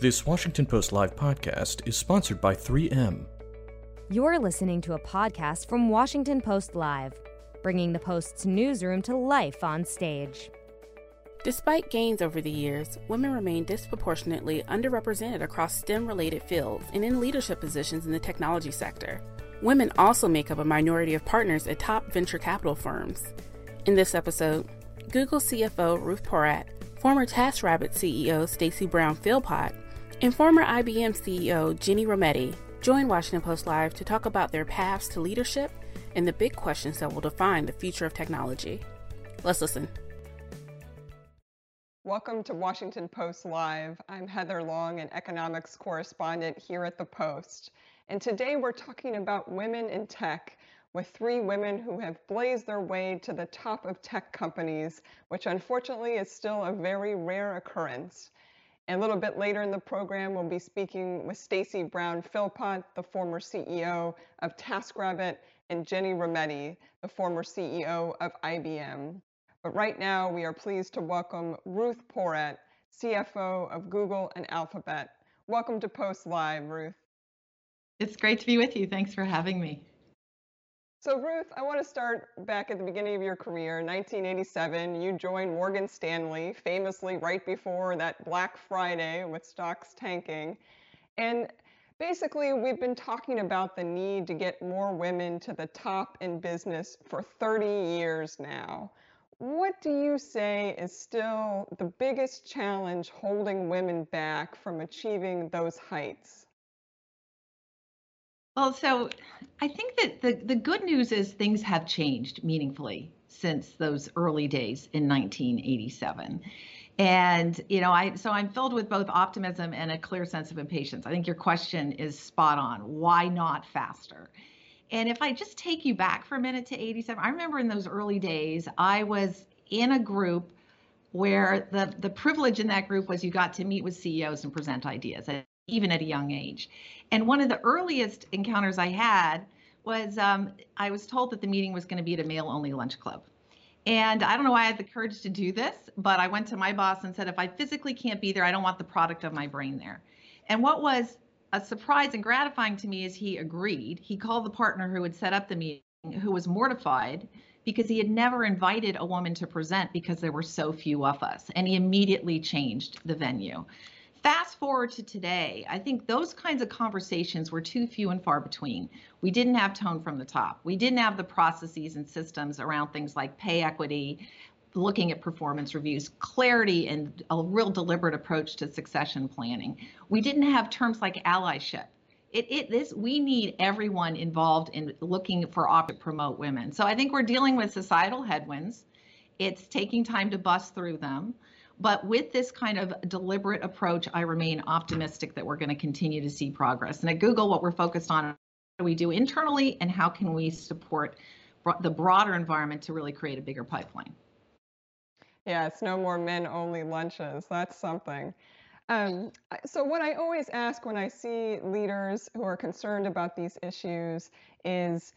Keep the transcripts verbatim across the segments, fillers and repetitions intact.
This Washington Post Live podcast is sponsored by three M. You're listening to a podcast from Washington Post Live, bringing the Post's newsroom to life on stage. Despite gains over the years, women remain disproportionately underrepresented across STEM-related fields and in leadership positions in the technology sector. Women also make up a minority of partners at top venture capital firms. In this episode, Google C F O Ruth Porat, former TaskRabbit C E O Stacy Brown-Philpot, and former I B M C E O Ginni Rometty join Washington Post Live to talk about their paths to leadership and the big questions that will define the future of technology. Let's listen. Welcome to Washington Post Live. I'm Heather Long, an economics correspondent here at the Post. And today we're talking about women in tech with three women who have blazed their way to the top of tech companies, which unfortunately is still a very rare occurrence. And a little bit later in the program, we'll be speaking with Stacy Brown-Philpot, the former C E O of TaskRabbit, and Ginni Rometty, the former C E O of I B M. But right now, we are pleased to welcome Ruth Porat, C F O of Google and Alphabet. Welcome to Post Live, Ruth. It's great to be with you. Thanks for having me. So, Ruth, I want to start back at the beginning of your career. nineteen eighty-seven, you joined Morgan Stanley, famously right before that Black Friday with stocks tanking. And basically, we've been talking about the need to get more women to the top in business for thirty years now. What do you say is still the biggest challenge holding women back from achieving those heights? Well, so I think that the, the good news is things have changed meaningfully since those early days in nineteen eighty-seven. And, you know, I so I'm filled with both optimism and a clear sense of impatience. I think your question is spot on. Why not faster? And if I just take you back for a minute to eighty-seven, I remember in those early days, I was in a group where the, the privilege in that group was you got to meet with C E Os and present ideas, even at a young age. And one of the earliest encounters I had was um, I was told that the meeting was going to be at a male-only lunch club. And I don't know why I had the courage to do this, but I went to my boss and said, if I physically can't be there, I don't want the product of my brain there. And what was a surprise and gratifying to me is he agreed. He called the partner who had set up the meeting, who was mortified because he had never invited a woman to present because there were so few of us, and he immediately changed the venue. Fast forward to today, I think those kinds of conversations were too few and far between. We didn't have tone from the top. We didn't have the processes and systems around things like pay equity, looking at performance reviews, clarity, and a real deliberate approach to succession planning. We didn't have terms like allyship. It, it, this, we need everyone involved in looking for op to promote women. So I think we're dealing with societal headwinds. It's taking time to bust through them. But with this kind of deliberate approach, I remain optimistic that we're going to continue to see progress. And at Google, what we're focused on, what do we do internally, and how can we support the broader environment to really create a bigger pipeline? Yeah, it's no more men-only lunches. That's something. Um, so what I always ask when I see leaders who are concerned about these issues is,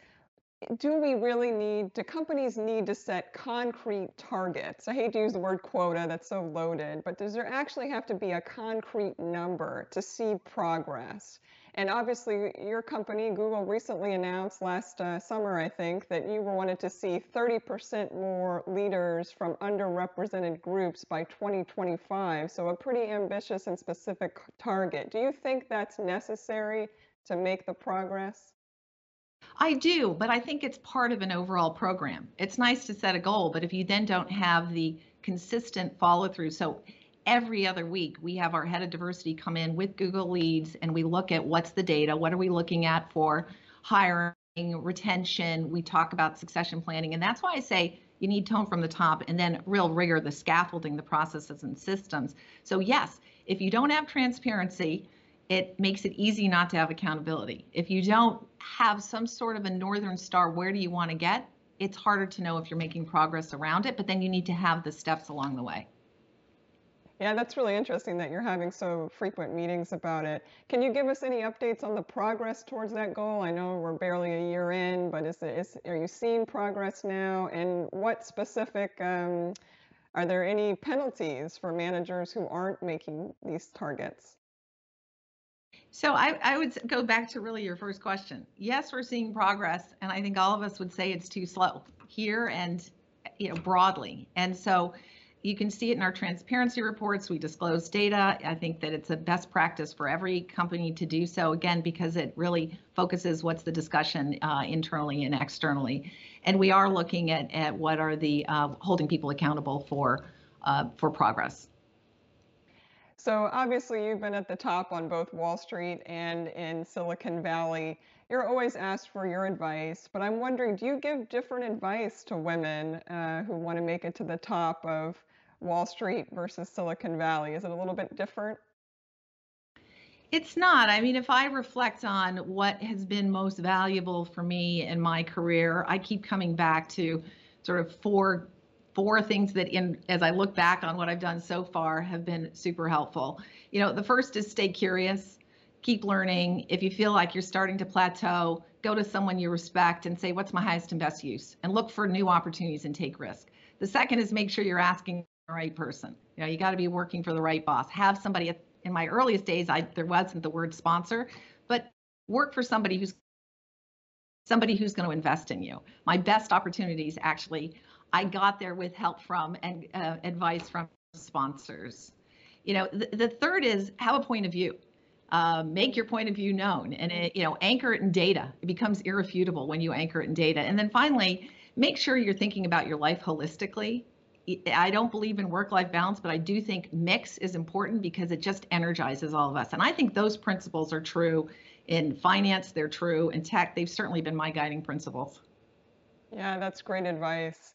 do we really need, do companies need to set concrete targets? I hate to use the word quota, that's so loaded, but does there actually have to be a concrete number to see progress? And obviously, your company, Google, recently announced last uh, summer, I think, that you wanted to see thirty percent more leaders from underrepresented groups by twenty twenty-five. So a pretty ambitious and specific target. Do you think that's necessary to make the progress? I do, but I think it's part of an overall program. It's nice to set a goal, but if you then don't have the consistent follow-through, so every other week, we have our head of diversity come in with Google Leads, and we look at what's the data, what are we looking at for hiring, retention, we talk about succession planning, and that's why I say you need tone from the top and then real rigor, the scaffolding, the processes and systems. So yes, if you don't have transparency, it makes it easy not to have accountability. If you don't have some sort of a northern star, where do you want to get? It's harder to know if you're making progress around it, but then you need to have the steps along the way. Yeah, that's really interesting that you're having so frequent meetings about it. Can you give us any updates on the progress towards that goal? I know we're barely a year in, but is, it, is are you seeing progress now? And what specific, um, are there any penalties for managers who aren't making these targets? So I, I would go back to really your first question. Yes, we're seeing progress, and I think all of us would say it's too slow here and, you know, broadly. And so you can see it in our transparency reports. We disclose data. I think that it's a best practice for every company to do so, again, because it really focuses what's the discussion uh, internally and externally. And we are looking at, at what are the uh, holding people accountable for, uh, for progress. So obviously you've been at the top on both Wall Street and in Silicon Valley. You're always asked for your advice, but I'm wondering, do you give different advice to women uh, who want to make it to the top of Wall Street versus Silicon Valley? Is it a little bit different? It's not. I mean, if I reflect on what has been most valuable for me in my career, I keep coming back to sort of four Four things that, in as I look back on what I've done so far, have been super helpful. You know, the first is stay curious. Keep learning. If you feel like you're starting to plateau, go to someone you respect and say, what's my highest and best use? And look for new opportunities and take risk. The second is make sure you're asking the right person. You know, you got to be working for the right boss. Have somebody. In my earliest days, I, there wasn't the word sponsor, but work for somebody who's somebody who's going to invest in you. My best opportunities, actually, I got there with help from and uh, advice from sponsors. You know, the, the third is have a point of view. Uh, make your point of view known, and it, you know, anchor it in data. It becomes irrefutable when you anchor it in data. And then finally, make sure you're thinking about your life holistically. I don't believe in work-life balance, but I do think mix is important because it just energizes all of us. And I think those principles are true in finance. They're true in tech. They've certainly been my guiding principles. Yeah, that's great advice.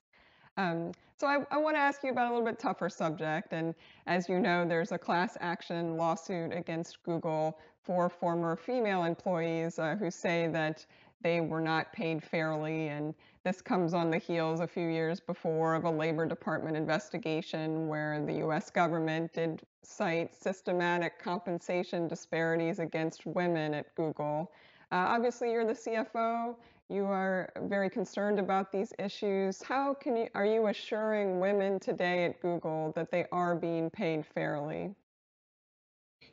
Um, so I, I want to ask you about a little bit tougher subject, and as you know, there's a class action lawsuit against Google for former female employees uh, who say that they were not paid fairly, and this comes on the heels a few years before of a Labor Department investigation where the U S government did cite systematic compensation disparities against women at Google. Uh, obviously, you're the C F O. You are very concerned about these issues. How can you, are you assuring women today at Google that they are being paid fairly?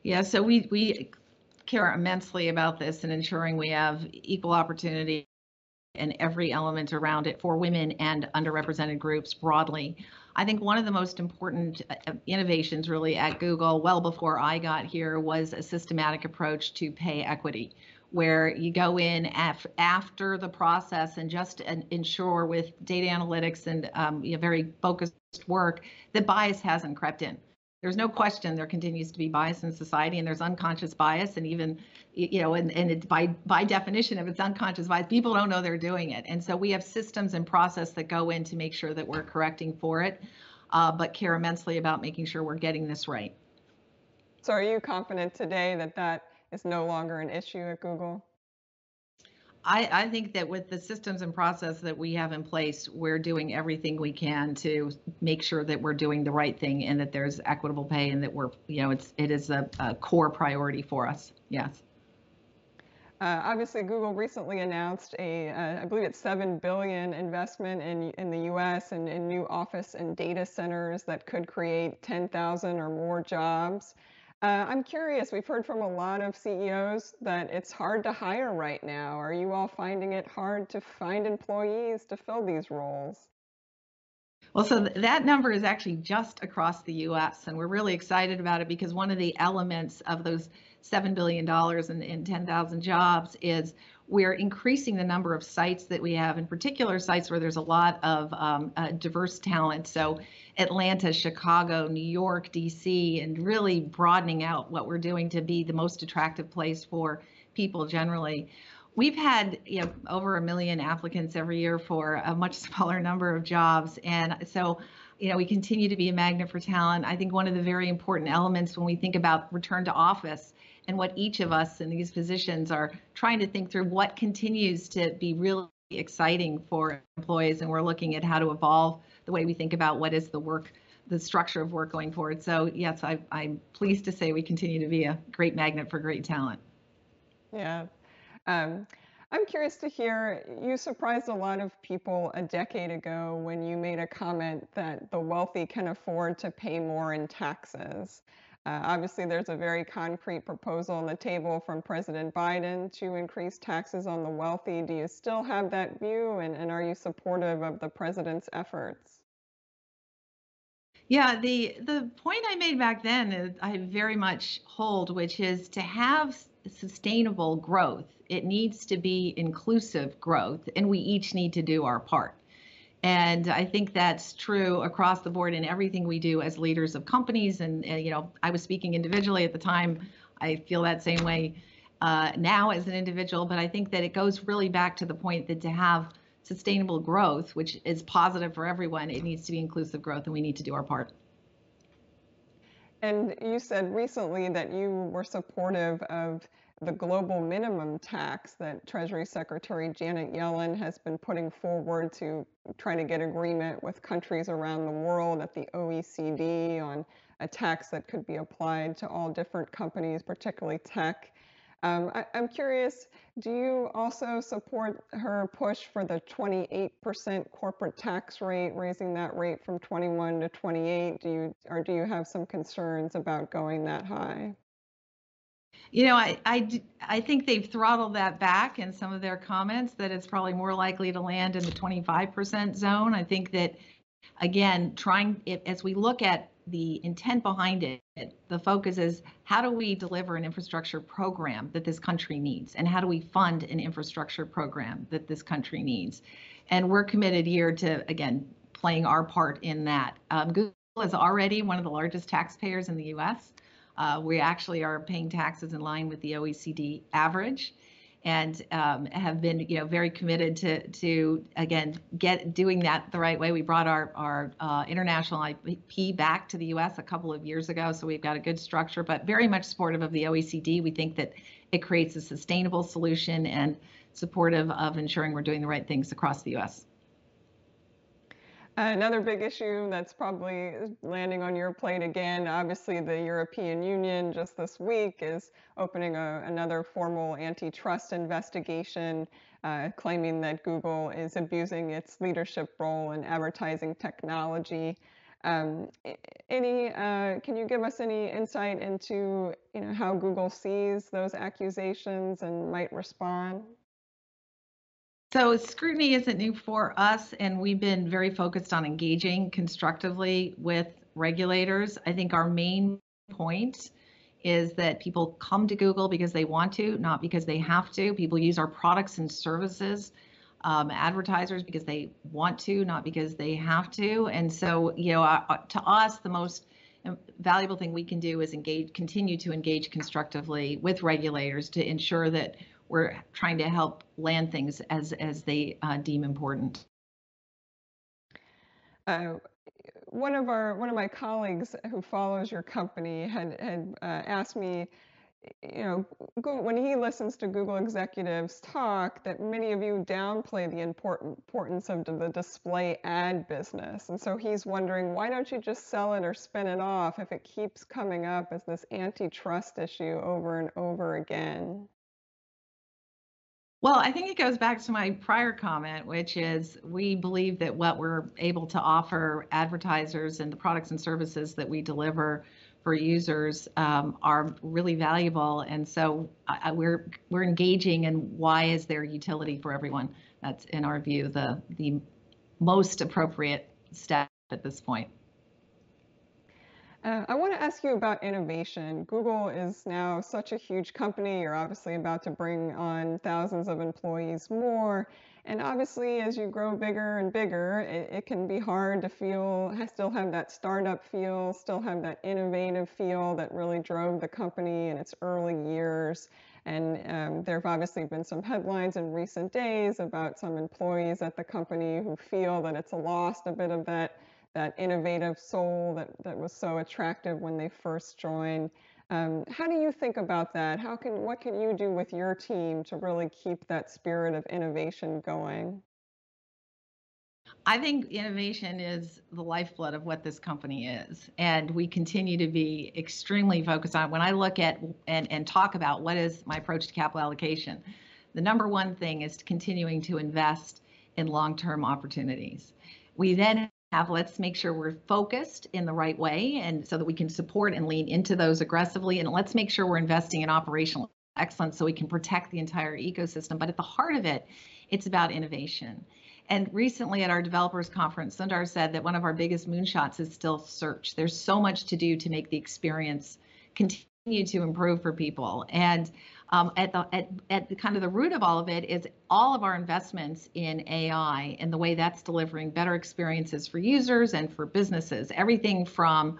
Yeah, so we, we care immensely about this and ensuring we have equal opportunity and every element around it for women and underrepresented groups broadly. I think one of the most important innovations really at Google, well before I got here, was a systematic approach to pay equity, where you go in af after the process and just an ensure with data analytics and um, you know, very focused work that bias hasn't crept in. There's no question there continues to be bias in society, and there's unconscious bias, and even, you know, and, and it, by, by definition, if it's unconscious bias, people don't know they're doing it. And so we have systems and process that go in to make sure that we're correcting for it, uh, but care immensely about making sure we're getting this right. So are you confident today that that is no longer an issue at Google? I, I think that with the systems and process that we have in place, we're doing everything we can to make sure that we're doing the right thing and that there's equitable pay and that we're, you know, it's, it is a, a core priority for us. Yes. Uh, obviously, Google recently announced a, uh, I believe it's seven billion dollars investment in, in the U S and in new office and data centers that could create ten thousand or more jobs. Uh, I'm curious, we've heard from a lot of C E Os that it's hard to hire right now. Are you all finding it hard to find employees to fill these roles? Well, so th that number is actually just across the U S, and we're really excited about it because one of the elements of those seven billion dollars and, and ten thousand jobs is we're increasing the number of sites that we have, in particular sites where there's a lot of um, uh, diverse talent. So Atlanta, Chicago, New York, D C, and really broadening out what we're doing to be the most attractive place for people generally. We've had, you know, over a million applicants every year for a much smaller number of jobs. And so you know, we continue to be a magnet for talent. I think one of the very important elements when we think about return to office and what each of us in these positions are trying to think through what continues to be really exciting for employees. And we're looking at how to evolve the way we think about what is the work, the structure of work going forward. So yes, I, I'm pleased to say we continue to be a great magnet for great talent. Yeah. Um, I'm curious to hear, you surprised a lot of people a decade ago when you made a comment that the wealthy can afford to pay more in taxes. Uh, obviously, there's a very concrete proposal on the table from President Biden to increase taxes on the wealthy. Do you still have that view, and, and are you supportive of the president's efforts? Yeah, the, the point I made back then is I very much hold, which is to have sustainable growth, it needs to be inclusive growth, and we each need to do our part. And I think that's true across the board in everything we do as leaders of companies. And, and you know, I was speaking individually at the time. I feel that same way uh, now as an individual. But I think that it goes really back to the point that to have sustainable growth, which is positive for everyone, it needs to be inclusive growth, and we need to do our part. And you said recently that you were supportive of the global minimum tax that Treasury Secretary Janet Yellen has been putting forward to try to get agreement with countries around the world at the O E C D on a tax that could be applied to all different companies, particularly tech. Um, I, I'm curious, do you also support her push for the twenty-eight percent corporate tax rate, raising that rate from twenty-one to twenty-eight? Do you, or do you have some concerns about going that high? You know, I, I, I think they've throttled that back in some of their comments, that it's probably more likely to land in the twenty-five percent zone. I think that, again, trying it, as we look at the intent behind it, the focus is how do we deliver an infrastructure program that this country needs, and how do we fund an infrastructure program that this country needs? And we're committed here to, again, playing our part in that. Um, Google is already one of the largest taxpayers in the U S Uh, we actually are paying taxes in line with the O E C D average, and um, have been, you know, very committed to, to again, get doing that the right way. We brought our, our uh, international I P back to the U S a couple of years ago, so we've got a good structure, but very much supportive of the O E C D. We think that it creates a sustainable solution, and supportive of ensuring we're doing the right things across the U S Another big issue that's probably landing on your plate again, obviously the European Union just this week is opening a, another formal antitrust investigation, uh, claiming that Google is abusing its leadership role in advertising technology. Um, any, uh, can you give us any insight into, you know, how Google sees those accusations and might respond? So scrutiny isn't new for us, and we've been very focused on engaging constructively with regulators. I think our main point is that people come to Google because they want to, not because they have to. People use our products and services, um, advertisers, because they want to, not because they have to. And so, you know, uh, to us, the most valuable thing we can do is engage, continue to engage constructively with regulators to ensure that we're trying to help land things as, as they uh, deem important. Uh, one of our, one of my colleagues who follows your company had, had uh, asked me, you know, Google, when he listens to Google executives talk, that many of you downplay the important importance of the display ad business. And so he's wondering, why don't you just sell it or spin it off if it keeps coming up as this antitrust issue over and over again? Well, I think it goes back to my prior comment, which is we believe that what we're able to offer advertisers and the products and services that we deliver for users um, are really valuable. And so uh, we're we're engaging in why is there utility for everyone. That's, in our view, the, the most appropriate step at this point. Uh, I want to ask you about innovation. Google is now such a huge company. You're obviously about to bring on thousands of employees more. And obviously, as you grow bigger and bigger, it, it can be hard to feel, still have that startup feel, still have that innovative feel that really drove the company in its early years. And um, there have obviously been some headlines in recent days about some employees at the company who feel that it's lost a bit of that that innovative soul that, that was so attractive when they first joined. Um, how do you think about that? How can, what can you do with your team to really keep that spirit of innovation going? I think innovation is the lifeblood of what this company is, and we continue to be extremely focused on. When I look at and, and talk about what is my approach to capital allocation, the number one thing is continuing to invest in long-term opportunities. We then have, let's make sure we're focused in the right way, and so that we can support and lean into those aggressively. And let's make sure we're investing in operational excellence so we can protect the entire ecosystem. But at the heart of it, it's about innovation. And recently at our developers conference, Sundar said that one of our biggest moonshots is still search. There's so much to do to make the experience continue to improve for people. And um, at the at, at the, kind of the root of all of it is all of our investments in A I and the way that's delivering better experiences for users and for businesses. Everything from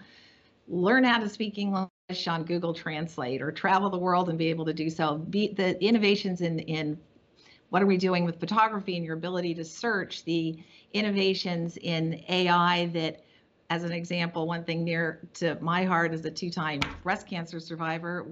learn how to speak English on Google Translate, or travel the world and be able to do so. Be, the innovations in in what are we doing with photography and your ability to search, the innovations in A I that, as an example, one thing near to my heart as a two-time breast cancer survivor,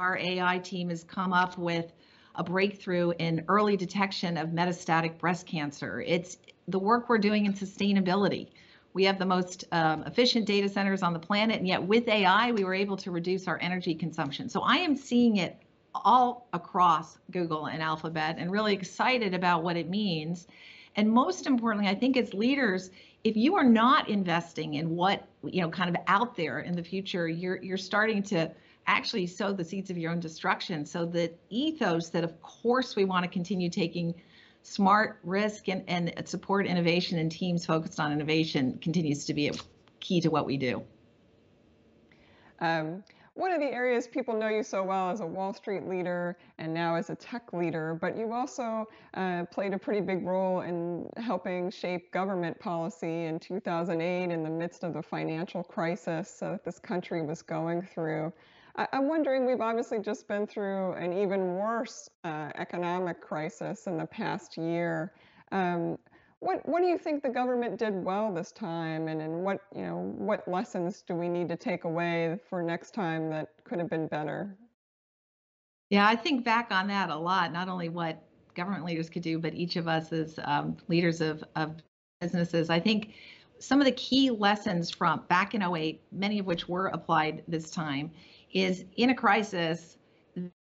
our A I team has come up with a breakthrough in early detection of metastatic breast cancer. It's the work we're doing in sustainability. We have the most um, efficient data centers on the planet, and yet with A I, we were able to reduce our energy consumption. So I am seeing it all across Google and Alphabet, and really excited about what it means. And most importantly, I think as leaders, if you are not investing in what, you know, kind of out there in the future, you're you're starting to actually sow the seeds of your own destruction. So the ethos that, of course, we want to continue taking smart risk and, and support innovation, and teams focused on innovation continues to be a key to what we do. Um, One of the areas people know you so well as a Wall Street leader and now as a tech leader, but you also uh, played a pretty big role in helping shape government policy in two thousand eight in the midst of the financial crisis that this country was going through. I I'm wondering, we've obviously just been through an even worse uh, economic crisis in the past year. Um, What, what do you think the government did well this time, and, and what, you know, what lessons do we need to take away for next time that could have been better? Yeah, I think back on that a lot, not only what government leaders could do, but each of us as um, leaders of, of businesses. I think some of the key lessons from back in oh eight, many of which were applied this time, is in a crisis,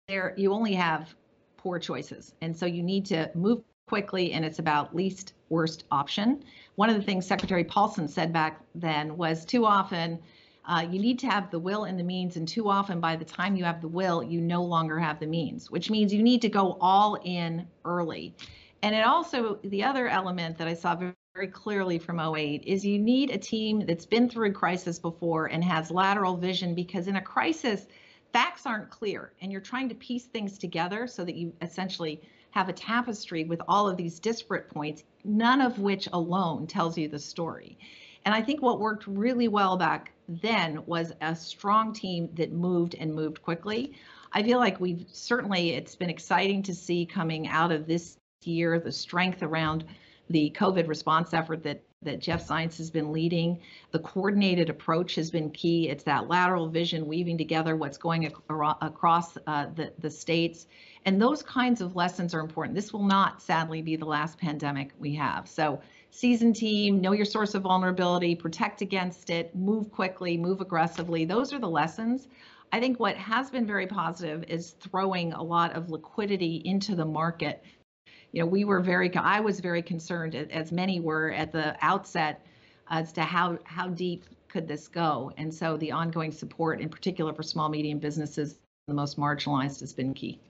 there you only have poor choices. And so you need to move quickly, and it's about least worst option. One of the things Secretary Paulson said back then was, too often uh, you need to have the will and the means, and too often by the time you have the will, you no longer have the means, which means you need to go all in early. And it also, the other element that I saw very, very clearly from oh eight is you need a team that's been through a crisis before and has lateral vision, because in a crisis, facts aren't clear and you're trying to piece things together so that you essentially have a tapestry with all of these disparate points, none of which alone tells you the story. And I think what worked really well back then was a strong team that moved and moved quickly. I feel like we've certainly, it's been exciting to see coming out of this year, the strength around the COVID response effort that, that Jeff Zients has been leading. The coordinated approach has been key. It's that lateral vision, weaving together what's going ac across uh, the, the states. And those kinds of lessons are important. This will not, sadly, be the last pandemic we have. So seasoned team, know your source of vulnerability, protect against it, move quickly, move aggressively. Those are the lessons. I think what has been very positive is throwing a lot of liquidity into the market. You know, we were very, I was very concerned, as many were at the outset, as to how, how deep could this go. And so the ongoing support, in particular for small, medium businesses, the most marginalized, has been key.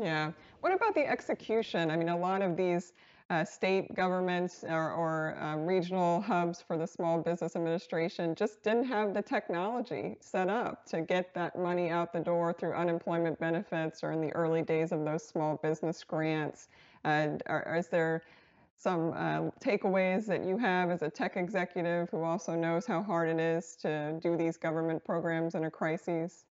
Yeah. What about the execution? I mean, a lot of these uh, state governments or, or uh, regional hubs for the Small Business Administration just didn't have the technology set up to get that money out the door through unemployment benefits or in the early days of those small business grants. Uh, are, is there some uh, takeaways that you have as a tech executive who also knows how hard it is to do these government programs in a crisis?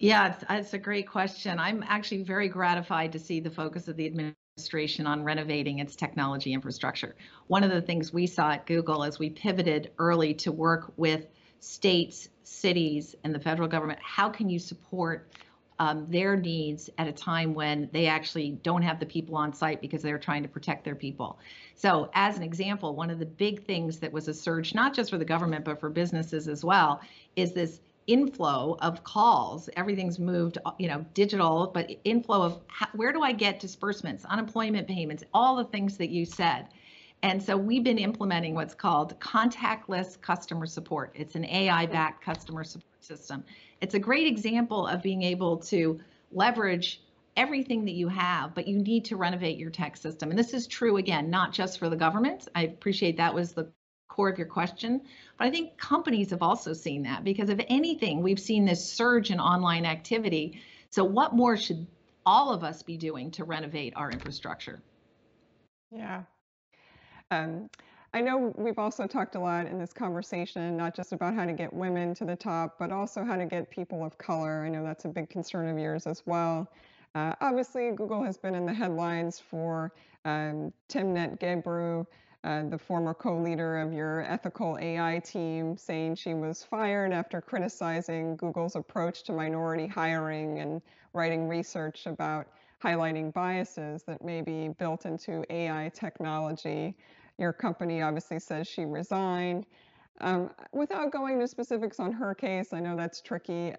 Yeah, it's, it's a great question. I'm actually very gratified to see the focus of the administration administration on renovating its technology infrastructure. One of the things we saw at Google as we pivoted early to work with states, cities, and the federal government, how can you support um, their needs at a time when they actually don't have the people on site because they're trying to protect their people? So as an example, one of the big things that was a surge, not just for the government, but for businesses as well, is this inflow of calls. Everything's moved, you know, digital, but inflow of how, where do I get disbursements, unemployment payments, all the things that you said. And so we've been implementing what's called contactless customer support. It's an A I-backed customer support system. It's a great example of being able to leverage everything that you have, but you need to renovate your tech system. And this is true, again, not just for the government. I appreciate that was the core of your question, but I think companies have also seen that, because if anything, we've seen this surge in online activity. So what more should all of us be doing to renovate our infrastructure? Yeah. Um, I know we've also talked a lot in this conversation, not just about how to get women to the top, but also how to get people of color. I know that's a big concern of yours as well. Uh, obviously, Google has been in the headlines for um, Timnit Gebru, uh, the former co-leader of your ethical A I team, saying she was fired after criticizing Google's approach to minority hiring and writing research about highlighting biases that may be built into A I technology. Your company obviously says she resigned. Um, without going to specifics on her case, I know that's tricky.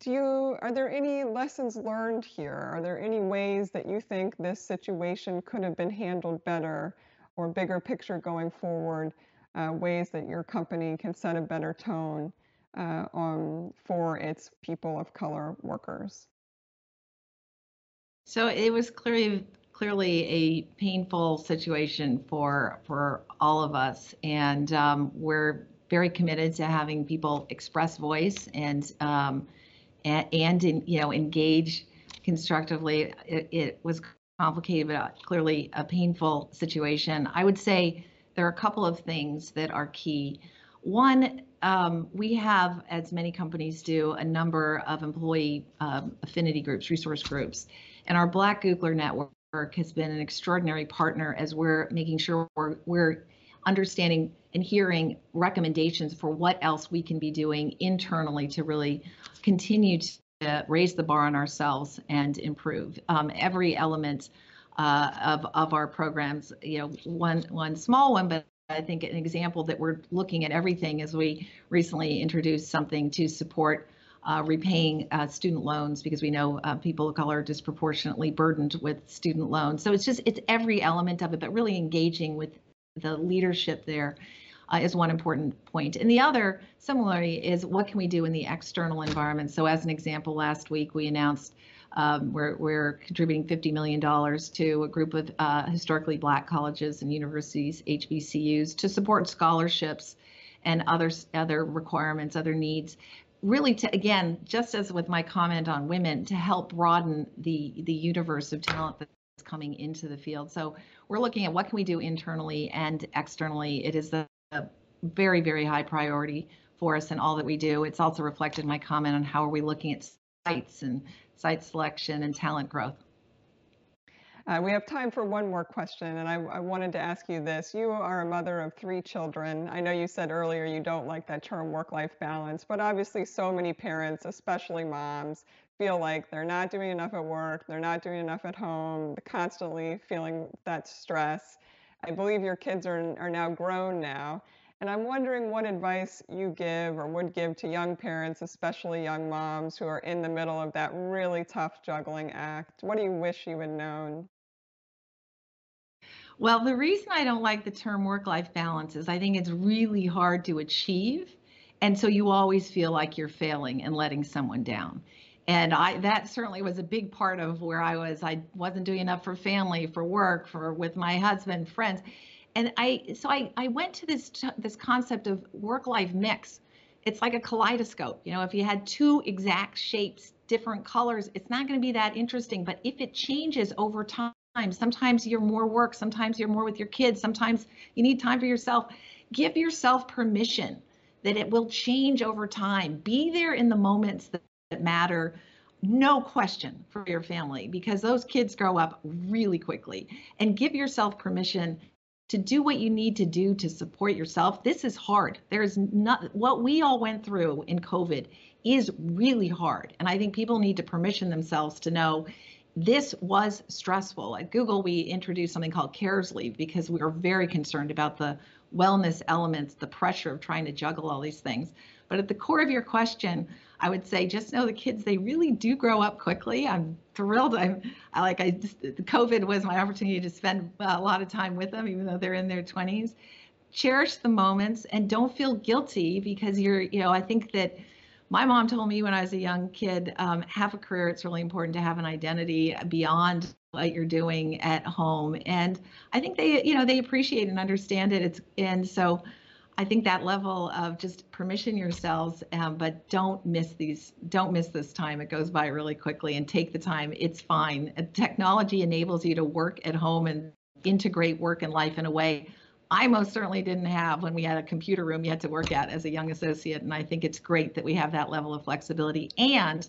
Do you, are there any lessons learned here? Are there any ways that you think this situation could have been handled better, or bigger picture going forward, uh, ways that your company can set a better tone uh, on, for its people of color workers? So it was clearly clearly a painful situation for for all of us, and um, we're very committed to having people express voice and um, and, and in, you know, engage constructively. It, it was complicated, but clearly a painful situation. I would say there are a couple of things that are key. One, um, we have, as many companies do, a number of employee um, affinity groups, resource groups, and our Black Googler network has been an extraordinary partner as we're making sure we're, we're understanding and hearing recommendations for what else we can be doing internally to really continue to raise the bar on ourselves and improve um, every element uh, of of our programs. You know, one one small one, but I think an example that we're looking at everything is we recently introduced something to support Uh, repaying uh, student loans, because we know uh, people of color are disproportionately burdened with student loans. So it's just, it's every element of it, but really engaging with the leadership there uh, is one important point. And the other, similarly, is what can we do in the external environment? So as an example, last week we announced um, we're, we're contributing fifty million dollars to a group of uh, historically Black colleges and universities, H B C Us, to support scholarships and other, other requirements, other needs. Really to, again, just as with my comment on women, to help broaden the, the universe of talent that's coming into the field. So we're looking at what can we do internally and externally. It is a very, very high priority for us in all that we do. It's also reflected in my comment on how are we looking at sites and site selection and talent growth. Uh, we have time for one more question, and I, I wanted to ask you this. You are a mother of three children. I know you said earlier you don't like that term work-life balance, but obviously so many parents, especially moms, feel like they're not doing enough at work, they're not doing enough at home, they're constantly feeling that stress. I believe your kids are, are now grown now, and I'm wondering what advice you give or would give to young parents, especially young moms who are in the middle of that really tough juggling act. What do you wish you had known? Well, the reason I don't like the term work-life balance is I think it's really hard to achieve. And so you always feel like you're failing and letting someone down. And I, that certainly was a big part of where I was. I wasn't doing enough for family, for work, for with my husband, friends. And I, so I, I went to this, this concept of work-life mix. It's like a kaleidoscope. You know, if you had two exact shapes, different colors, it's not going to be that interesting. But if it changes over time, sometimes you're more work, sometimes you're more with your kids, sometimes you need time for yourself. Give yourself permission that it will change over time. Be there in the moments that matter. no question, for your family, because those kids grow up really quickly. And give yourself permission to do what you need to do to support yourself. This is hard. There's not, what we all went through in COVID is really hard. And I think people need to permission themselves to know this was stressful. At Google, we introduced something called CARES leave because we were very concerned about the wellness elements, the pressure of trying to juggle all these things. But at the core of your question, I would say just know the kids, they really do grow up quickly. I'm thrilled. I'm I like I COVID was my opportunity to spend a lot of time with them, even though they're in their twenties. Cherish the moments and don't feel guilty because you're, you know, I think that my mom told me when I was a young kid, um, have a career. It's really important to have an identity beyond what you're doing at home. And I think they, you know, they appreciate and understand it. It's and so I think that level of just permission yourselves, um, but don't miss these, don't miss this time. It goes by really quickly and take the time. It's fine. Technology enables you to work at home and integrate work and life in a way I most certainly didn't have when we had a computer room you had to work at as a young associate. And I think it's great that we have that level of flexibility and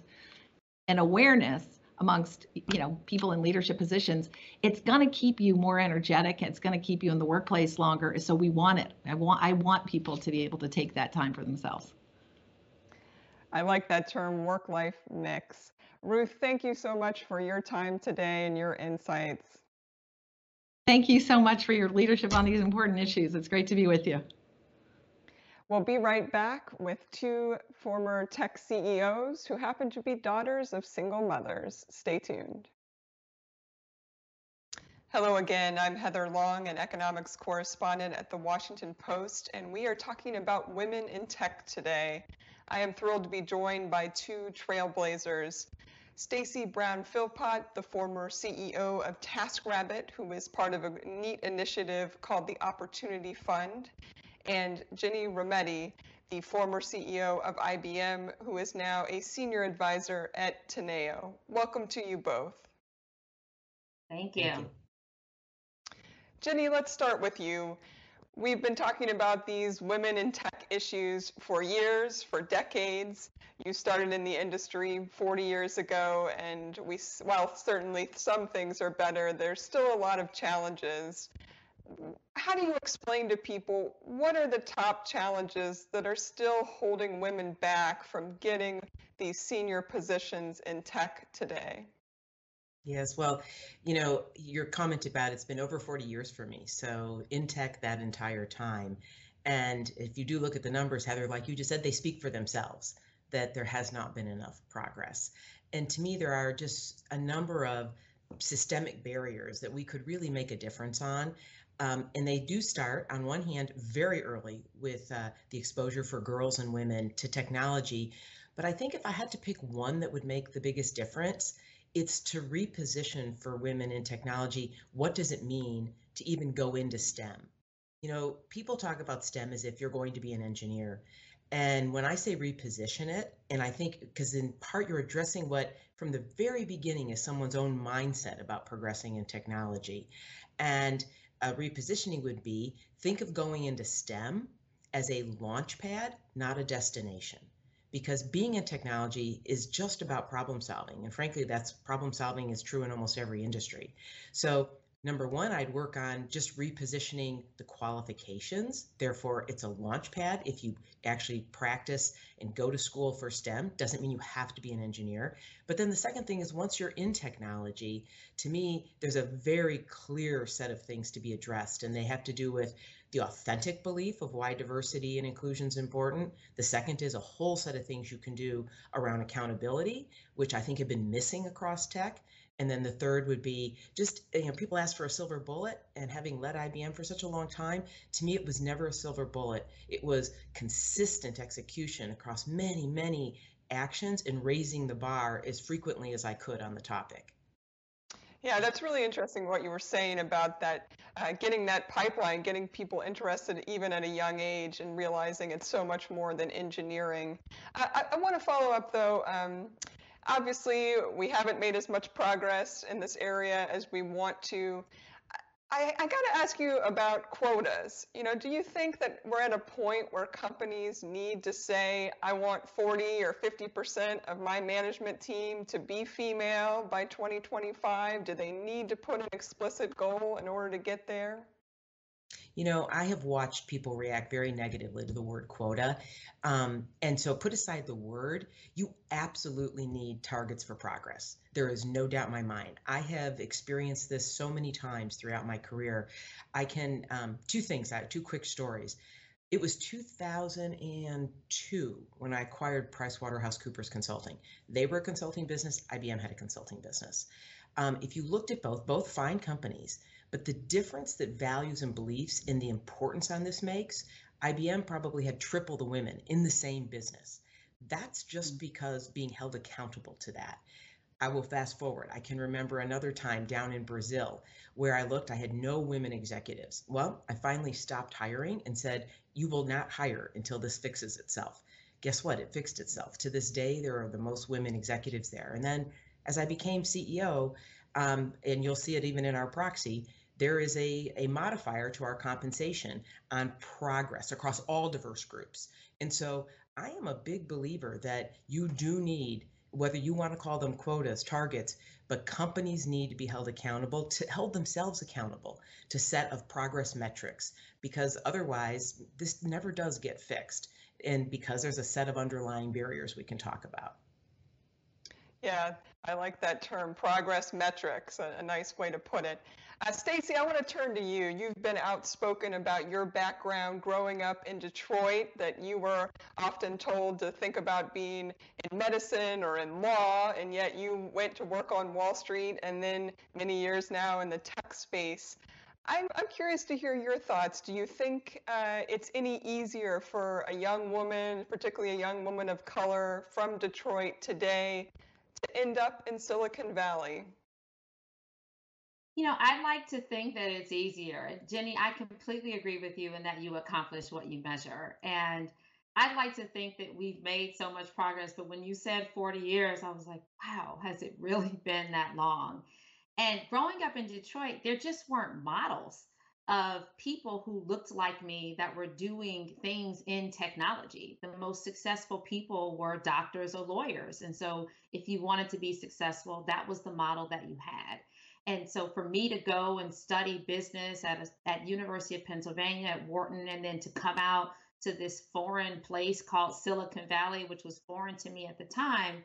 an awareness amongst, you know, people in leadership positions. It's going to keep you more energetic. It's going to keep you in the workplace longer. So we want it. I want I want people to be able to take that time for themselves. I like that term, work-life mix. Ruth, thank you so much for your time today and your insights. Thank you so much for your leadership on these important issues. It's great to be with you. We'll be right back with two former tech C E Os who happen to be daughters of single mothers. Stay tuned. Hello again, I'm Heather Long, an economics correspondent at the Washington Post, and we are talking about women in tech today. I am thrilled to be joined by two trailblazers. Stacy Brown-Philpot, the former C E O of TaskRabbit, who is part of a neat initiative called the Opportunity Fund, and Ginni Rometty, the former C E O of I B M, who is now a senior advisor at Teneo. Welcome to you both. Thank you. Thank you. Ginni, let's start with you. We've been talking about these women in tech issues for years, for decades. You started in the industry forty years ago, and we, while certainly some things are better, there's still a lot of challenges. How do you explain to people what are the top challenges that are still holding women back from getting these senior positions in tech today? Yes, well, you know, your comment about it's been over forty years for me, so in tech that entire time. And if you do look at the numbers, Heather, like you just said, they speak for themselves, that there has not been enough progress. And to me, there are just a number of systemic barriers that we could really make a difference on. Um, and they do start, on one hand, very early with uh, the exposure for girls and women to technology. But I think if I had to pick one that would make the biggest difference, it's to reposition for women in technology. What does it mean to even go into STEM? You know, people talk about STEM as if you're going to be an engineer. And when I say reposition it, and I think because in part you're addressing what from the very beginning is someone's own mindset about progressing in technology. And uh, repositioning would be, think of going into STEM as a launch pad, not a destination. Because being in technology is just about problem solving. And frankly, that's problem solving is true in almost every industry. So number one, I'd work on just repositioning the qualifications. Therefore, it's a launch pad. If you actually practice and go to school for STEM, doesn't mean you have to be an engineer. But then the second thing is once you're in technology, to me, there's a very clear set of things to be addressed, and they have to do with the authentic belief of why diversity and inclusion is important. The second is a whole set of things you can do around accountability, which I think have been missing across tech. And then the third would be just, you know, people ask for a silver bullet, and having led I B M for such a long time, to me, it was never a silver bullet. It was consistent execution across many, many actions and raising the bar as frequently as I could on the topic. Yeah, that's really interesting what you were saying about that, uh, getting that pipeline, getting people interested even at a young age and realizing it's so much more than engineering. I, I, I want to follow up though. Um, obviously, we haven't made as much progress in this area as we want to. I, I got to ask you about quotas. You know, do you think that we're at a point where companies need to say, I want forty or fifty percent of my management team to be female by twenty twenty-five? Do they need to put an explicit goal in order to get there? You know, I have watched people react very negatively to the word quota. Um, and so put aside the word, you absolutely need targets for progress. There is no doubt in my mind. I have experienced this so many times throughout my career. I can, um, two things, two quick stories. It was two thousand two when I acquired PricewaterhouseCoopers Consulting. They were a consulting business, I B M had a consulting business. Um, if you looked at both, both fine companies, but the difference that values and beliefs and the importance on this makes, I B M probably had triple the women in the same business. That's just because being held accountable to that. I will fast forward. I can remember another time down in Brazil where I looked, I had no women executives. Well, I finally stopped hiring and said, you will not hire until this fixes itself. Guess what? It fixed itself. To this day, there are the most women executives there. And then as I became C E O, um, and you'll see it even in our proxy, there is a, a modifier to our compensation on progress across all diverse groups. And so I am a big believer that you do need, whether you want to call them quotas, targets, but companies need to be held accountable, to hold themselves accountable to set of progress metrics, because otherwise this never does get fixed. And because there's a set of underlying barriers we can talk about. Yeah, I like that term, progress metrics, a, a nice way to put it. Uh, Stacy, I want to turn to you. You've been outspoken about your background growing up in Detroit, that you were often told to think about being in medicine or in law, and yet you went to work on Wall Street and then many years now in the tech space. I'm, I'm curious to hear your thoughts. Do you think uh, it's any easier for a young woman, particularly a young woman of color from Detroit today, to end up in Silicon Valley? You know, I'd like to think that it's easier. Ginni, I completely agree with you in that you accomplish what you measure. And I'd like to think that we've made so much progress, but when you said forty years, I was like, wow, has it really been that long? And growing up in Detroit, there just weren't models of people who looked like me that were doing things in technology. The most successful people were doctors or lawyers. And so if you wanted to be successful, that was the model that you had. And so for me to go and study business at a, at University of Pennsylvania, at Wharton, and then to come out to this foreign place called Silicon Valley, which was foreign to me at the time,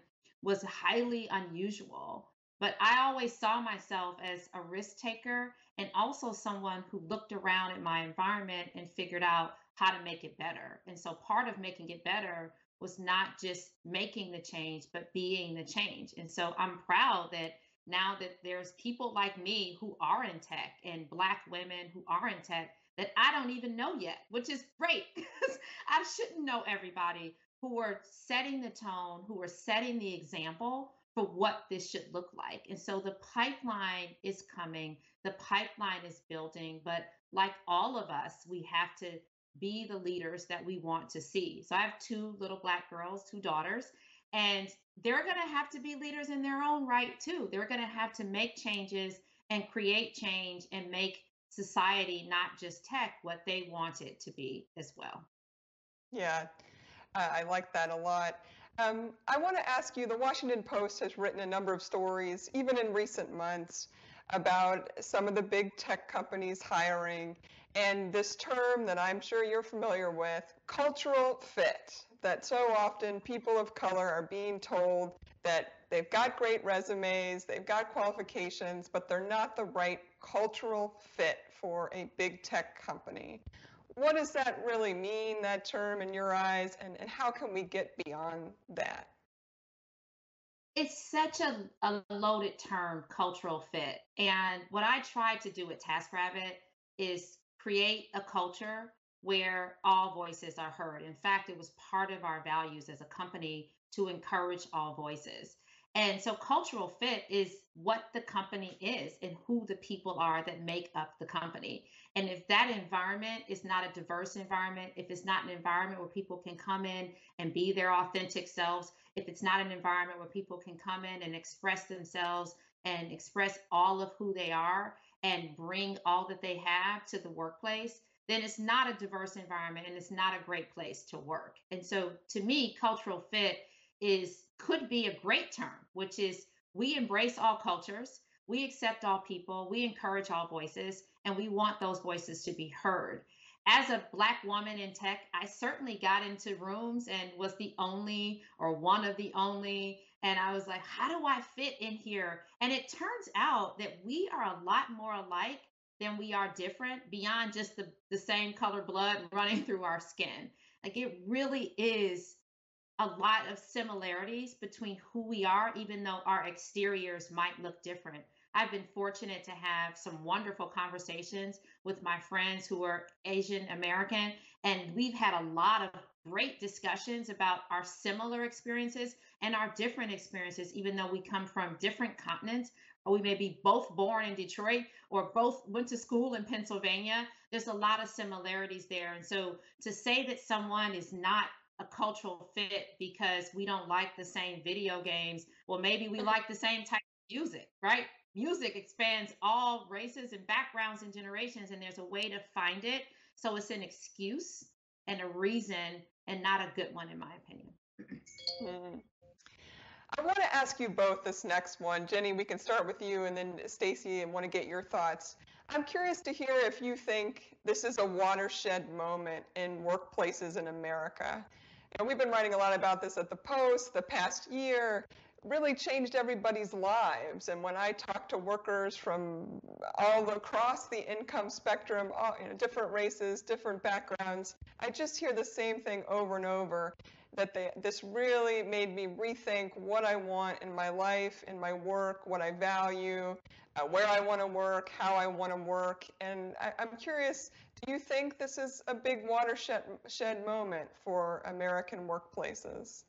was highly unusual. But I always saw myself as a risk taker and also someone who looked around at my environment and figured out how to make it better. And so part of making it better was not just making the change, but being the change. And so I'm proud that now that there's people like me who are in tech and Black women who are in tech that I don't even know yet, which is great because I shouldn't know everybody, who are setting the tone, who are setting the example for what this should look like. And so the pipeline is coming, the pipeline is building, but like all of us, we have to be the leaders that we want to see. So I have two little Black girls, two daughters, and they're gonna have to be leaders in their own right too. They're gonna have to make changes and create change and make society, not just tech, what they want it to be as well. Yeah, I like that a lot. Um, I want to ask you, the Washington Post has written a number of stories, even in recent months, about some of the big tech companies hiring and this term that I'm sure you're familiar with, cultural fit, that so often people of color are being told that they've got great resumes, they've got qualifications, but they're not the right cultural fit for a big tech company. What does that really mean, that term, in your eyes, and, and how can we get beyond that? It's such a, a loaded term, cultural fit. And what I try to do at TaskRabbit is create a culture where all voices are heard. In fact, it was part of our values as a company to encourage all voices. And so cultural fit is what the company is and who the people are that make up the company. And if that environment is not a diverse environment, if it's not an environment where people can come in and be their authentic selves, if it's not an environment where people can come in and express themselves and express all of who they are, and bring all that they have to the workplace, then it's not a diverse environment and it's not a great place to work. And so to me, cultural fit is could be a great term, which is we embrace all cultures, we accept all people, we encourage all voices, and we want those voices to be heard. As a Black woman in tech, I certainly got into rooms and was the only or one of the only. And I was like, how do I fit in here? And it turns out that we are a lot more alike than we are different beyond just the, the same color blood running through our skin. Like it really is a lot of similarities between who we are, even though our exteriors might look different. I've been fortunate to have some wonderful conversations with my friends who are Asian American, and we've had a lot of great discussions about our similar experiences and our different experiences, even though we come from different continents, or we may be both born in Detroit or both went to school in Pennsylvania. There's a lot of similarities there. And so to say that someone is not a cultural fit because we don't like the same video games, well, maybe we like the same type of music, right? Music expands all races and backgrounds and generations, and there's a way to find it. So it's an excuse and a reason and not a good one, in my opinion. Mm-hmm. I want to ask you both this next one. Ginni, we can start with you, and then Stacy, and want to get your thoughts. I'm curious to hear if you think this is a watershed moment in workplaces in America. And we've been writing a lot about this at the Post the past year. Really changed everybody's lives. And when I talk to workers from all across the income spectrum, all, you know, different races, different backgrounds, I just hear the same thing over and over, that they, this really made me rethink what I want in my life, in my work, what I value, uh, where I want to work, how I want to work. And I, I'm curious, do you think this is a big watershed shed moment for American workplaces?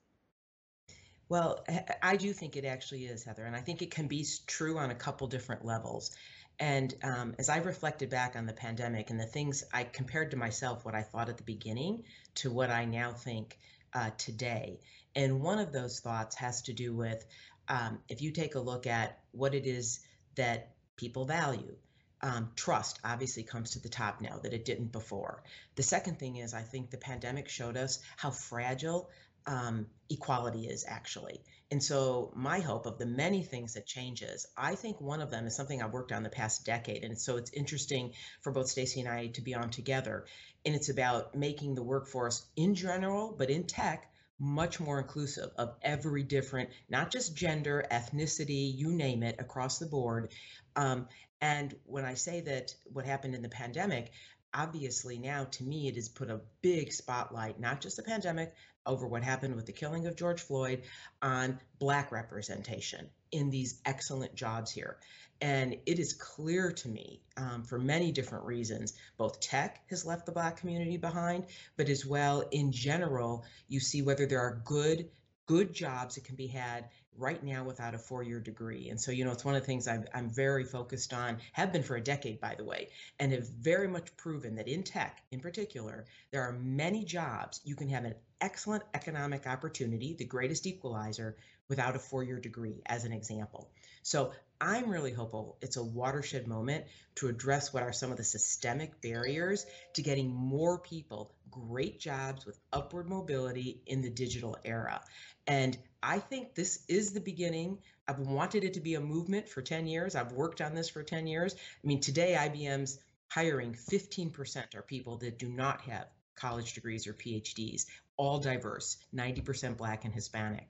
Well, I do think it actually is, Heather, and I think it can be true on a couple different levels. And um, as I reflected back on the pandemic and the things I compared to myself, what I thought at the beginning to what I now think uh, today. And one of those thoughts has to do with um, if you take a look at what it is that people value. Um, trust obviously comes to the top now that it didn't before. The second thing is I think the pandemic showed us how fragile Um, equality is actually. And so my hope of the many things that changes, I think one of them is something I've worked on the past decade. And so it's interesting for both Stacy and I to be on together. And it's about making the workforce in general, but in tech, much more inclusive of every different, not just gender, ethnicity, you name it, across the board. Um, and when I say that what happened in the pandemic, obviously now to me it has put a big spotlight, not just the pandemic, over what happened with the killing of George Floyd, on Black representation in these excellent jobs here. And it is clear to me um, for many different reasons, both tech has left the Black community behind, but as well in general, you see whether there are good Good jobs that can be had right now without a four-year degree. And so, you know, it's one of the things I've, I'm very focused on, have been for a decade, by the way, and have very much proven that in tech, in particular, there are many jobs you can have an excellent economic opportunity, the greatest equalizer, without a four-year degree, as an example. So I'm really hopeful it's a watershed moment to address what are some of the systemic barriers to getting more people great jobs with upward mobility in the digital era. And I think this is the beginning. I've wanted it to be a movement for ten years. I've worked on this for ten years. I mean, today I B M's hiring fifteen percent are people that do not have college degrees or P H Ds, all diverse, ninety percent Black and Hispanic.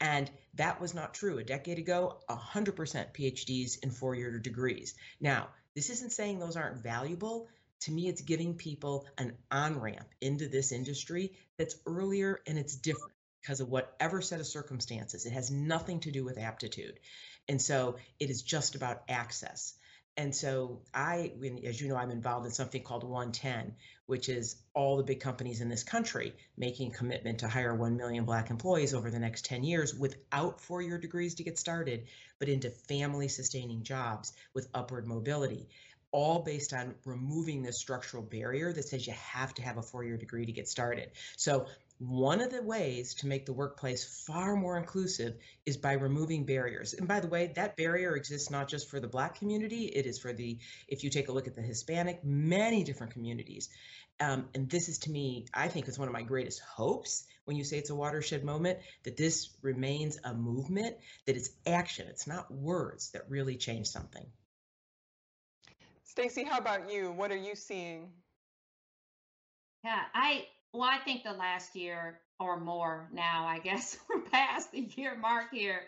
And that was not true a decade ago, one hundred percent P H Ds and four-year degrees. Now, this isn't saying those aren't valuable. To me, it's giving people an on-ramp into this industry that's earlier and it's different because of whatever set of circumstances. It has nothing to do with aptitude. And so it is just about access. And so I, as you know, I'm involved in something called OneTen, which is all the big companies in this country making a commitment to hire one million Black employees over the next ten years without four-year degrees to get started, but into family-sustaining jobs with upward mobility, all based on removing this structural barrier that says you have to have a four-year degree to get started. So one of the ways to make the workplace far more inclusive is by removing barriers. And by the way, that barrier exists not just for the Black community, it is for the, if you take a look at the Hispanic, many different communities. Um, and this is, to me, I think is one of my greatest hopes when you say it's a watershed moment, that this remains a movement, that it's action, it's not words that really change something. Stacy, how about you? What are you seeing? Yeah, I, well, I think the last year or more now, I guess, we're past the year mark here,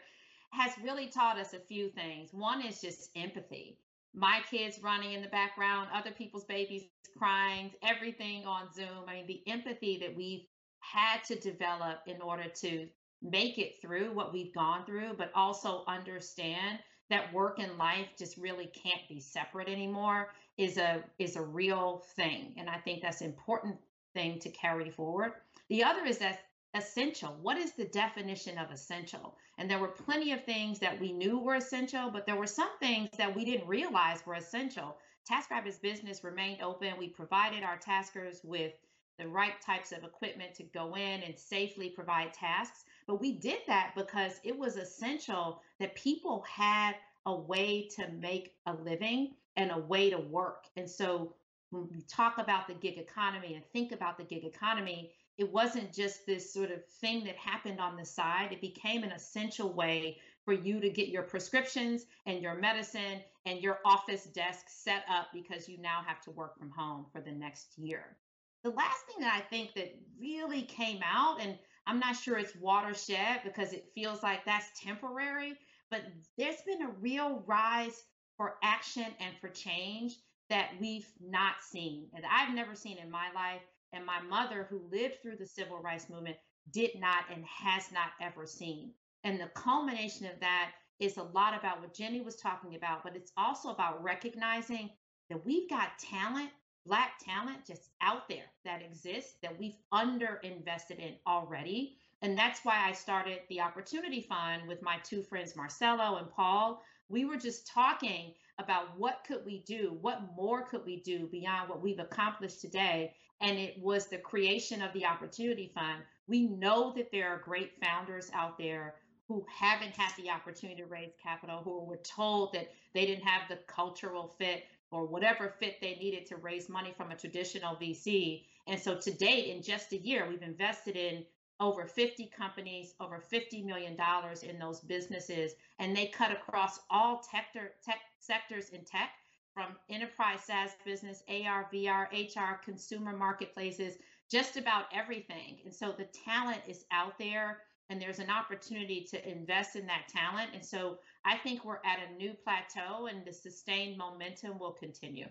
has really taught us a few things. One is just empathy. My kids running in the background, other people's babies crying, everything on Zoom. I mean, the empathy that we've had to develop in order to make it through what we've gone through, but also understand that work and life just really can't be separate anymore is a is a real thing. And I think that's an important thing to carry forward. The other is that essential. What is the definition of essential? And there were plenty of things that we knew were essential, but there were some things that we didn't realize were essential. TaskRabbit's business remained open. We provided our taskers with the right types of equipment to go in and safely provide tasks. But we did that because it was essential that people had a way to make a living and a way to work. And so when we talk about the gig economy and think about the gig economy, it wasn't just this sort of thing that happened on the side. It became an essential way for you to get your prescriptions and your medicine and your office desk set up because you now have to work from home for the next year. The last thing that I think that really came out, and I'm not sure it's watershed because it feels like that's temporary, but there's been a real rise for action and for change that we've not seen, and I've never seen in my life. And my mother, who lived through the civil rights movement, did not and has not ever seen. And the culmination of that is a lot about what Ginni was talking about, but it's also about recognizing that we've got talent, Black talent just out there that exists that we've underinvested in already. And that's why I started the Opportunity Fund with my two friends, Marcelo and Paul. We were just talking about what could we do? What more could we do beyond what we've accomplished today? And it was the creation of the Opportunity Fund. We know that there are great founders out there who haven't had the opportunity to raise capital, who were told that they didn't have the cultural fit or whatever fit they needed to raise money from a traditional V C. And so to date, in just a year, we've invested in over fifty companies, over fifty million dollars in those businesses. And they cut across all tech, tech sectors in tech, from enterprise SaaS business, A R, V R, H R, consumer marketplaces, just about everything. And so the talent is out there and there's an opportunity to invest in that talent. And so I think we're at a new plateau and the sustained momentum will continue.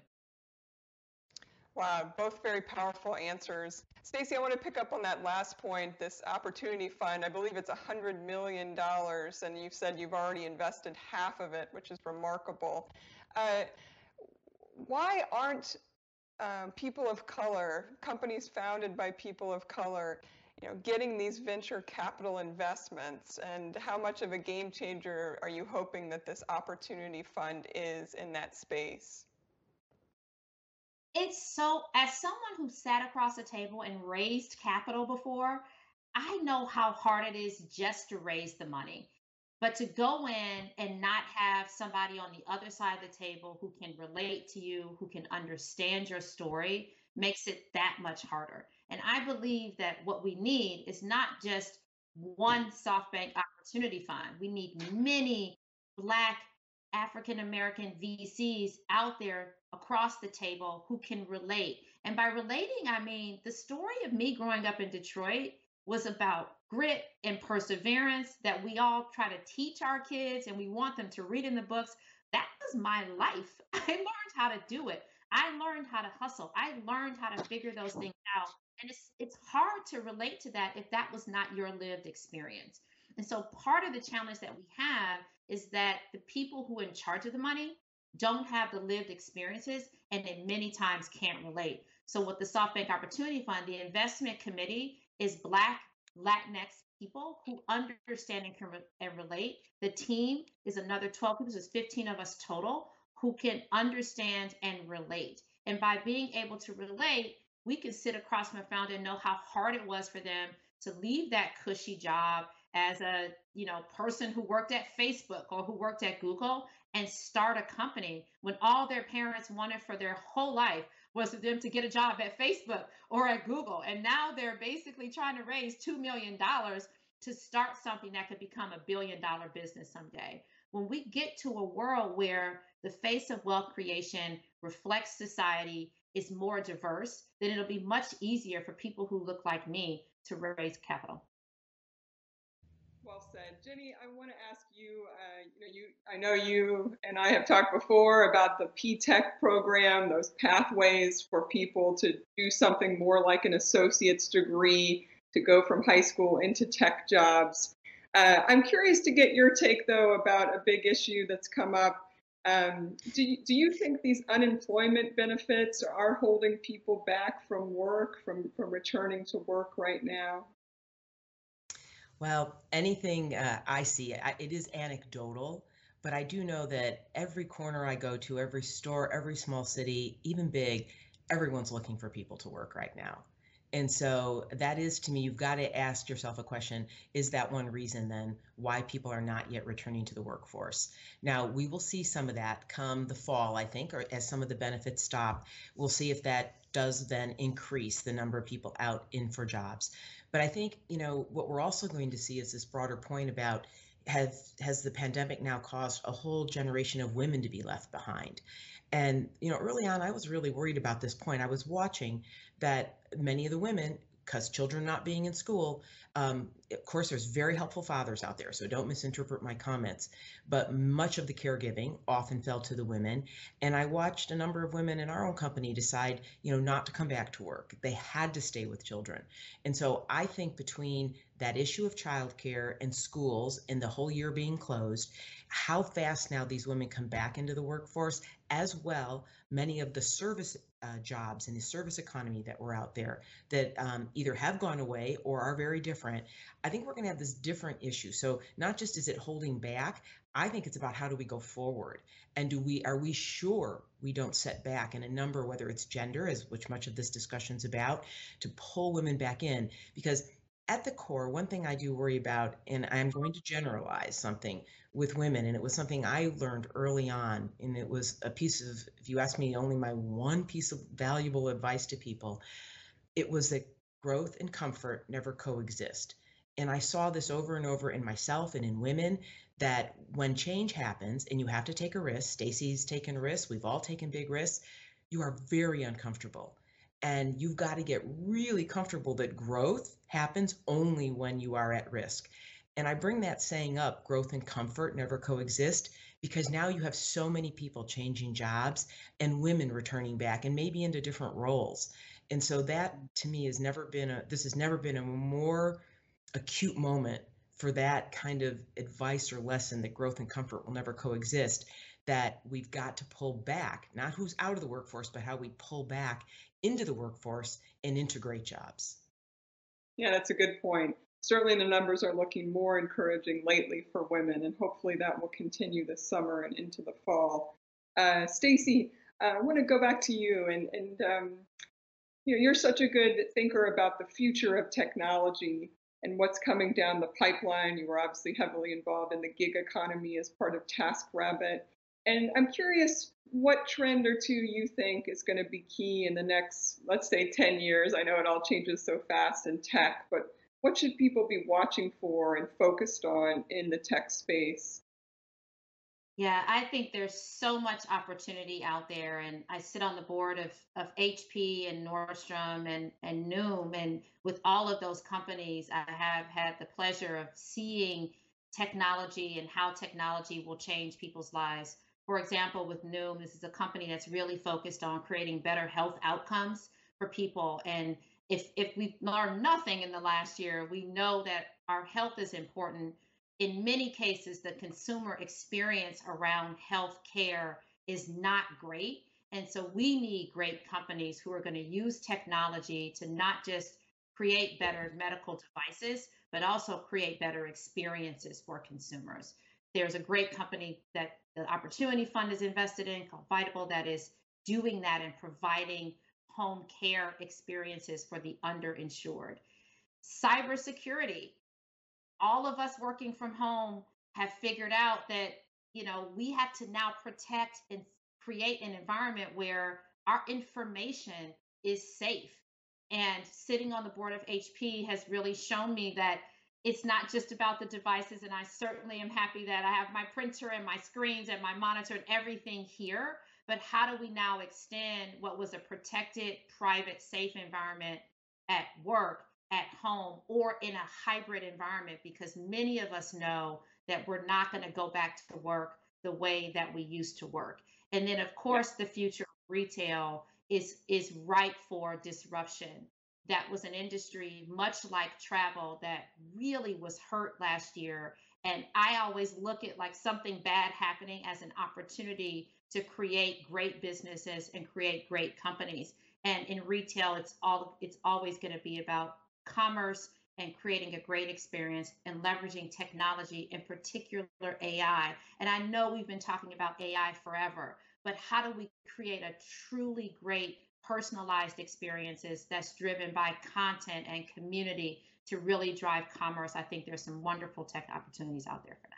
Wow, both very powerful answers. Stacy, I want to pick up on that last point, this Opportunity Fund. I believe it's one hundred million dollars, and you've said you've already invested half of it, which is remarkable. Uh, why aren't uh, people of color, companies founded by people of color, you know, getting these venture capital investments, and how much of a game changer are you hoping that this Opportunity Fund is in that space? It's so, as someone who sat across the table and raised capital before, I know how hard it is just to raise the money. But to go in and not have somebody on the other side of the table who can relate to you, who can understand your story, makes it that much harder. And I believe that what we need is not just one SoftBank Opportunity Fund. We need many Black African-American V Cs out there across the table who can relate. And by relating, I mean, the story of me growing up in Detroit was about grit and perseverance that we all try to teach our kids and we want them to read in the books. That was my life. I learned how to do it. I learned how to hustle. I learned how to figure those things out. And it's, it's hard to relate to that if that was not your lived experience. And so part of the challenge that we have is that the people who are in charge of the money don't have the lived experiences and they many times can't relate. So with the SoftBank Opportunity Fund, the investment committee is Black, Latinx people who understand and can re and relate. The team is another twelve people, so it's fifteen of us total, who can understand and relate. And by being able to relate, we can sit across from a founder and know how hard it was for them to leave that cushy job as a, you know, person who worked at Facebook or who worked at Google and start a company when all their parents wanted for their whole life was for them to get a job at Facebook or at Google. And now they're basically trying to raise two million dollars to start something that could become a billion dollar business someday. When we get to a world where the face of wealth creation reflects society, is more diverse, then it'll be much easier for people who look like me to raise capital. Well said. Ginni, I want to ask you, uh, you know, you, I know you and I have talked before about the P-TECH program, those pathways for people to do something more like an associate's degree, to go from high school into tech jobs. Uh, I'm curious to get your take, though, about a big issue that's come up. Um, do, you, do you think these unemployment benefits are holding people back from work, from, from returning to work right now? Well, anything uh, I see, I, it is anecdotal, but I do know that every corner I go to, every store, every small city, even big, everyone's looking for people to work right now. And so that is, to me, you've got to ask yourself a question. Is that one reason then why people are not yet returning to the workforce? Now, we will see some of that come the fall, I think, or as some of the benefits stop. We'll see if that does then increase the number of people out in for jobs. But I think, you know, what we're also going to see is this broader point about Has, has the pandemic now caused a whole generation of women to be left behind? And, you know, early on, I was really worried about this point. I was watching that many of the women, because children not being in school, um, of course, there's very helpful fathers out there, so don't misinterpret my comments, but much of the caregiving often fell to the women. And I watched a number of women in our own company decide, you know, not to come back to work. They had to stay with children. And so I think between that issue of childcare and schools and the whole year being closed, how fast now these women come back into the workforce, as well, many of the service Uh, jobs in the service economy that were out there that um, either have gone away or are very different. I think we're going to have this different issue. So not just is it holding back, I think it's about how do we go forward, and do we, are we sure we don't set back in a number, whether it's gender, as which much of this discussion's about, to pull women back in. Because at the core, one thing I do worry about, and I'm going to generalize something with women, and it was something I learned early on, and it was a piece of, if you ask me, only my one piece of valuable advice to people, it was that growth and comfort never coexist. And I saw this over and over in myself and in women, that when change happens and you have to take a risk, Stacy's taken risks, we've all taken big risks, you are very uncomfortable. And you've got to get really comfortable that growth happens only when you are at risk. And I bring that saying up, growth and comfort never coexist, because now you have so many people changing jobs and women returning back and maybe into different roles. And so that, to me, has never been a, this has never been a more acute moment for that kind of advice or lesson that growth and comfort will never coexist, that we've got to pull back, not who's out of the workforce, but how we pull back into the workforce and integrate jobs. Yeah, that's a good point. Certainly the numbers are looking more encouraging lately for women, and hopefully that will continue this summer and into the fall. Uh, Stacy, uh, I want to go back to you, and, and um, you know, you're such a good thinker about the future of technology and what's coming down the pipeline. You were obviously heavily involved in the gig economy as part of TaskRabbit. And I'm curious what trend or two you think is going to be key in the next, let's say, ten years. I know it all changes so fast in tech, but what should people be watching for and focused on in the tech space? Yeah, I think there's so much opportunity out there. And I sit on the board of, of H P and Nordstrom and, and Noom. And with all of those companies, I have had the pleasure of seeing technology and how technology will change people's lives. For example, with Noom, this is a company that's really focused on creating better health outcomes for people. And if if we've learned nothing in the last year, we know that our health is important. In many cases, the consumer experience around health care is not great. And so we need great companies who are going to use technology to not just create better medical devices, but also create better experiences for consumers. There's a great company that the Opportunity Fund is invested in called Vitable that is doing that and providing home care experiences for the underinsured. Cybersecurity. All of us working from home have figured out that, you know, we have to now protect and create an environment where our information is safe. And sitting on the board of H P has really shown me that it's not just about the devices. And I certainly am happy that I have my printer and my screens and my monitor and everything here. But how do we now extend what was a protected, private, safe environment at work, at home, or in a hybrid environment? Because many of us know that we're not going to go back to work the way that we used to work. And then, of course, the future of retail is, is ripe for disruption. That was an industry, much like travel, that really was hurt last year. And I always look at like something bad happening as an opportunity to create great businesses and create great companies. And in retail, it's all it's always going to be about commerce and creating a great experience and leveraging technology, in particular A I. And I know we've been talking about A I forever, but how do we create a truly great personalized experiences that's driven by content and community to really drive commerce? I think there's some wonderful tech opportunities out there for that.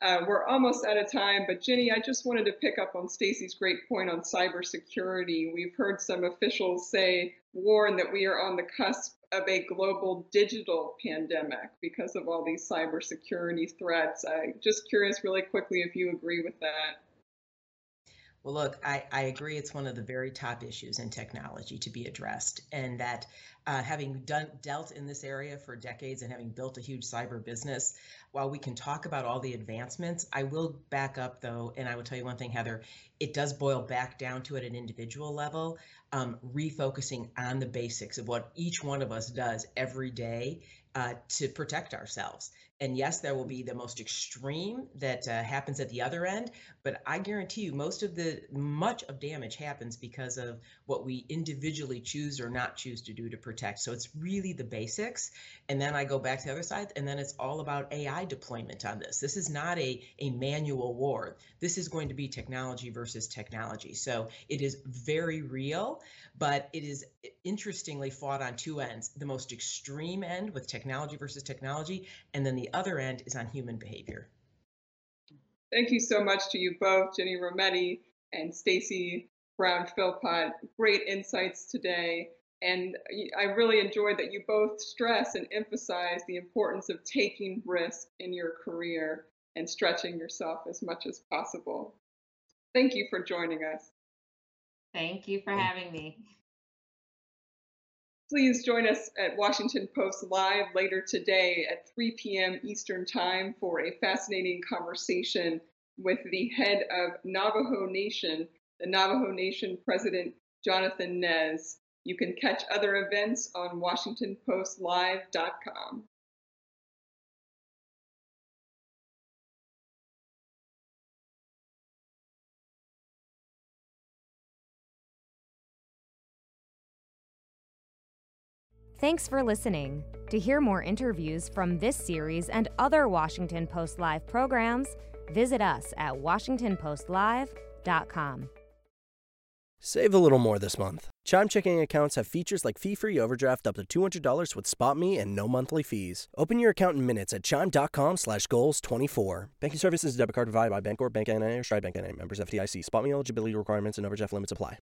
Uh, we're almost out of time, but Ginni, I just wanted to pick up on Stacy's great point on cybersecurity. We've heard some officials say, warn that we are on the cusp of a global digital pandemic because of all these cybersecurity threats. I'm just curious really quickly if you agree with that. Well, look, I, I agree it's one of the very top issues in technology to be addressed, and that uh, having done, dealt in this area for decades and having built a huge cyber business, while we can talk about all the advancements, I will back up, though, and I will tell you one thing, Heather, it does boil back down to at an individual level, um, refocusing on the basics of what each one of us does every day Uh, to protect ourselves. And yes, there will be the most extreme that uh, happens at the other end, but I guarantee you most of the much of damage happens because of what we individually choose or not choose to do to protect. So it's really the basics. And then I go back to the other side, and then it's all about A I deployment on this. This is not a, a manual war. This is going to be technology versus technology. So it is very real, but it is interestingly fought on two ends, the most extreme end with technology Technology versus technology, and then the other end is on human behavior. Thank you so much to you both, Ginni Rometty and Stacy Brown-Philpot. Great insights today, and I really enjoyed that you both stress and emphasize the importance of taking risk in your career and stretching yourself as much as possible. Thank you for joining us. Thank you for having me. Please join us at Washington Post Live later today at three p m Eastern Time for a fascinating conversation with the head of Navajo Nation, the Navajo Nation President, Jonathan Nez. You can catch other events on Washington Post Live dot com. Thanks for listening. To hear more interviews from this series and other Washington Post Live programs, visit us at Washington Post Live dot com. Save a little more this month. Chime checking accounts have features like fee-free overdraft up to two hundred dollars with SpotMe and no monthly fees. Open your account in minutes at chime dot com slash goals twenty-four. Banking services debit card provided by Bancorp Bank N A or Stride Bank N A. Members F D I C. SpotMe eligibility requirements and overdraft limits apply.